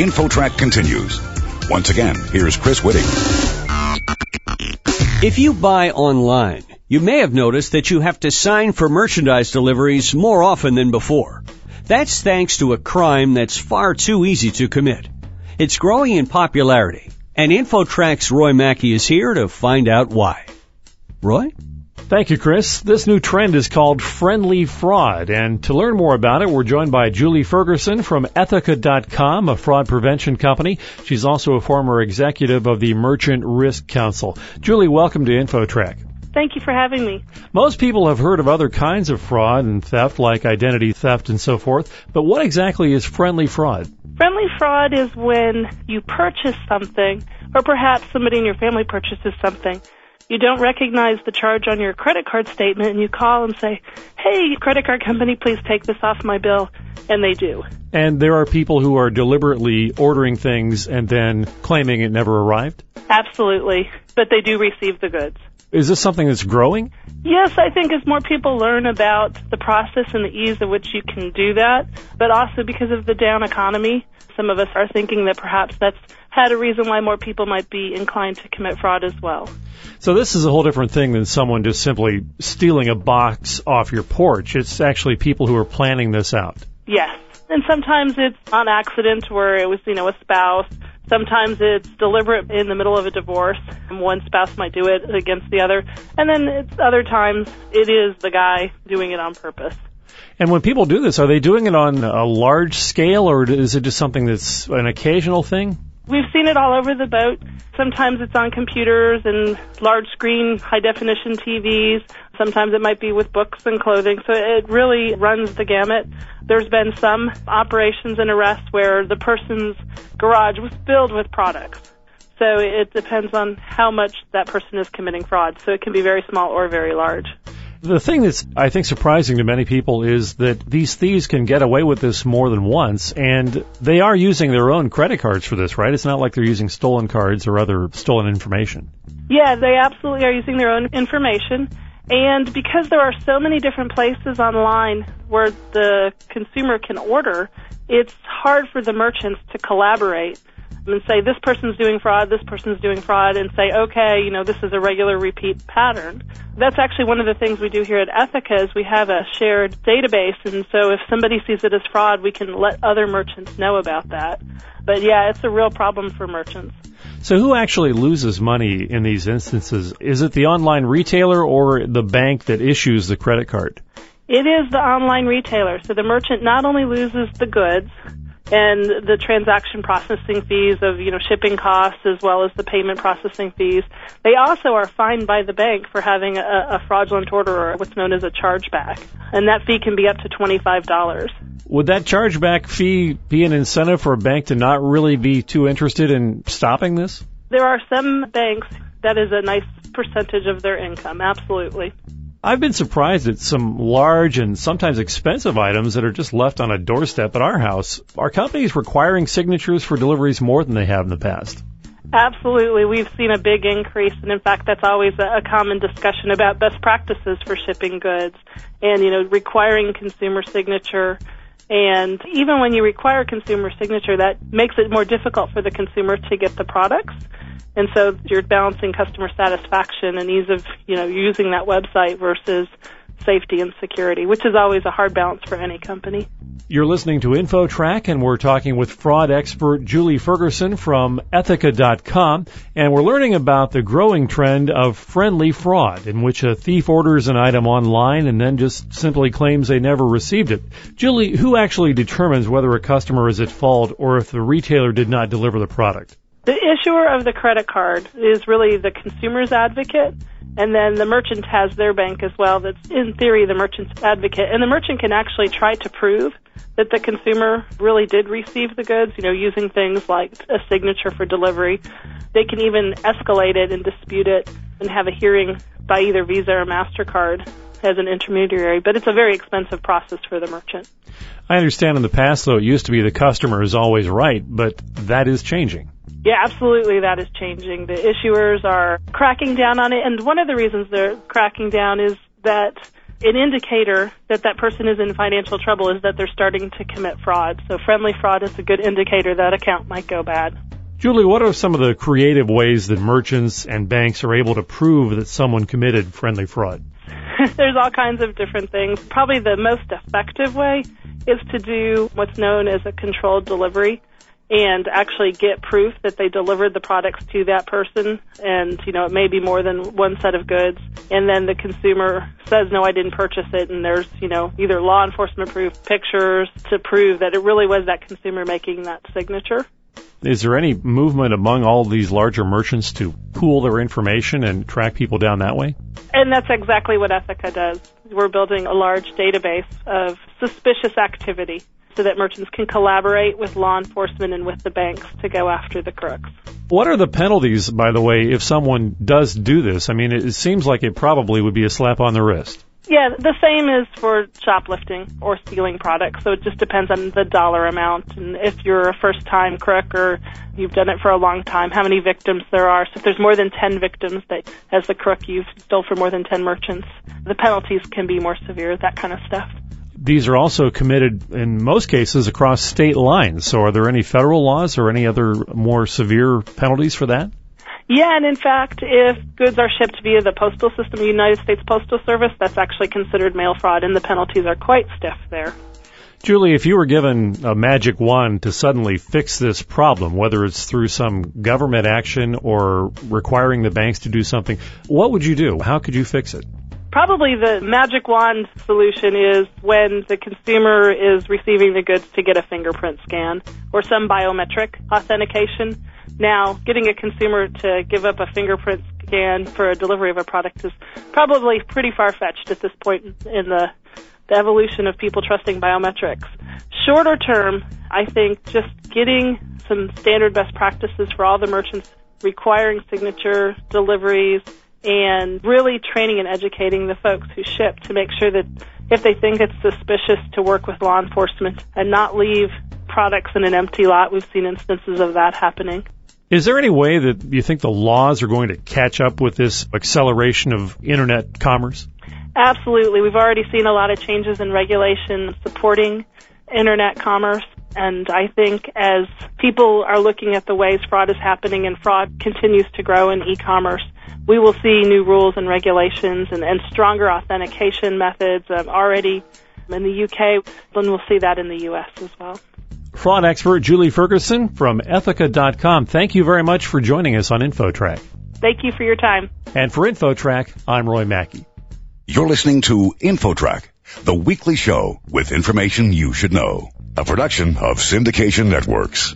InfoTrack continues. Once again, here's Chris Whitting. If you buy online, you may have noticed that you have to sign for merchandise deliveries more often than before. That's thanks to a crime that's far too easy to commit. It's growing in popularity, and InfoTrack's Roy Mackey is here to find out why. Roy? Thank you, Chris. This new trend is called friendly fraud, and to learn more about it, we're joined by Julie Ferguson from Ethoca.com, a fraud prevention company. She's also a former executive of the Merchant Risk Council. Julie, welcome to InfoTrack. Thank you for having me. Most people have heard of other kinds of fraud and theft, like identity theft and so forth, but what exactly is friendly fraud? Friendly fraud is when you purchase something, or perhaps somebody in your family purchases something. You don't recognize the charge on your credit card statement, and you call and say, hey, credit card company, please take this off my bill, and they do. And there are people who are deliberately ordering things and then claiming it never arrived? Absolutely, but they do receive the goods. Is this something that's growing? Yes, I think as more people learn about the process and the ease at which you can do that, but also because of the down economy, some of us are thinking that perhaps that's had a reason why more people might be inclined to commit fraud as well. So this is a whole different thing than someone just simply stealing a box off your porch. It's actually people who are planning this out. Yes, and sometimes it's on accident where it was, a spouse. Sometimes it's deliberate in the middle of a divorce, and one spouse might do it against the other. And then it's other times it is the guy doing it on purpose. And when people do this, are they doing it on a large scale, or is it just something that's an occasional thing? We've seen it all over the boat. Sometimes it's on computers and large screen, high-definition TVs. Sometimes it might be with books and clothing. So it really runs the gamut. There's been some operations and arrests where the person's garage was filled with products. So it depends on how much that person is committing fraud. So it can be very small or very large. The thing that's, I think, surprising to many people is that these thieves can get away with this more than once, and they are using their own credit cards for this, right? It's not like they're using stolen cards or other stolen information. Yeah, they absolutely are using their own information. And because there are so many different places online where the consumer can order, it's hard for the merchants to collaborate and say, this person's doing fraud, this person's doing fraud, and say, okay, this is a regular repeat pattern. That's actually one of the things we do here at Ethoca is we have a shared database, and so if somebody sees it as fraud, we can let other merchants know about that. But, yeah, it's a real problem for merchants. So who actually loses money in these instances? Is it the online retailer or the bank that issues the credit card? It is the online retailer. So the merchant not only loses the goods, and the transaction processing fees of, shipping costs as well as the payment processing fees. They also are fined by the bank for having a fraudulent order or what's known as a chargeback. And that fee can be up to $25. Would that chargeback fee be an incentive for a bank to not really be too interested in stopping this? There are some banks that is a nice percentage of their income, absolutely. I've been surprised at some large and sometimes expensive items that are just left on a doorstep at our house. Are companies requiring signatures for deliveries more than they have in the past? Absolutely. We've seen a big increase, and in fact, that's always a common discussion about best practices for shipping goods and, requiring consumer signature. And even when you require consumer signature, that makes it more difficult for the consumer to get the products. And so you're balancing customer satisfaction and ease of, using that website versus safety and security, which is always a hard balance for any company. You're listening to InfoTrack, and we're talking with fraud expert Julie Ferguson from Ethoca.com, and we're learning about the growing trend of friendly fraud, in which a thief orders an item online and then just simply claims they never received it. Julie, who actually determines whether a customer is at fault or if the retailer did not deliver the product? The issuer of the credit card is really the consumer's advocate, and then the merchant has their bank as well that's, in theory, the merchant's advocate. And the merchant can actually try to prove that the consumer really did receive the goods, using things like a signature for delivery. They can even escalate it and dispute it and have a hearing by either Visa or MasterCard as an intermediary, but it's a very expensive process for the merchant. I understand in the past, though, it used to be the customer is always right, but that is changing. Yeah, absolutely, that is changing. The issuers are cracking down on it, and one of the reasons they're cracking down is that an indicator that that person is in financial trouble is that they're starting to commit fraud. So friendly fraud is a good indicator that account might go bad. Julie, what are some of the creative ways that merchants and banks are able to prove that someone committed friendly fraud? There's all kinds of different things. Probably the most effective way is to do what's known as a controlled delivery and actually get proof that they delivered the products to that person. And, you know, it may be more than one set of goods. And then the consumer says, no, I didn't purchase it. And there's, you know, either law enforcement proof, pictures to prove that it really was that consumer making that signature. Is there any movement among all these larger merchants to pool their information and track people down that way? And that's exactly what Ethoca does. We're building a large database of suspicious activity so that merchants can collaborate with law enforcement and with the banks to go after the crooks. What are the penalties, by the way, if someone does do this? I mean, it seems like it probably would be a slap on the wrist. Yeah, the same is for shoplifting or stealing products, so it just depends on the dollar amount and if you're a first-time crook or you've done it for a long time, how many victims there are. So if there's more than 10 victims that, as the crook, you've stole from more than 10 merchants, the penalties can be more severe, that kind of stuff. These are also committed, in most cases, across state lines, so are there any federal laws or any other more severe penalties for that? Yeah, and in fact, if goods are shipped via the postal system, the United States Postal Service, that's actually considered mail fraud, and the penalties are quite stiff there. Julie, if you were given a magic wand to suddenly fix this problem, whether it's through some government action or requiring the banks to do something, what would you do? How could you fix it? Probably the magic wand solution is when the consumer is receiving the goods to get a fingerprint scan or some biometric authentication. Now, getting a consumer to give up a fingerprint scan for a delivery of a product is probably pretty far-fetched at this point in the evolution of people trusting biometrics. Shorter term, I think just getting some standard best practices for all the merchants requiring signature deliveries and really training and educating the folks who ship to make sure that if they think it's suspicious to work with law enforcement and not leave products in an empty lot. We've seen instances of that happening. Is there any way that you think the laws are going to catch up with this acceleration of Internet commerce? Absolutely. We've already seen a lot of changes in regulation supporting Internet commerce. And I think as people are looking at the ways fraud is happening and fraud continues to grow in e-commerce, we will see new rules and regulations and stronger authentication methods already in the UK, and we'll see that in the U.S. as well. Fraud expert Julie Ferguson from Ethoca.com. Thank you very much for joining us on InfoTrack. Thank you for your time. And for InfoTrack, I'm Roy Mackey. You're listening to InfoTrack, the weekly show with information you should know. A production of Syndication Networks.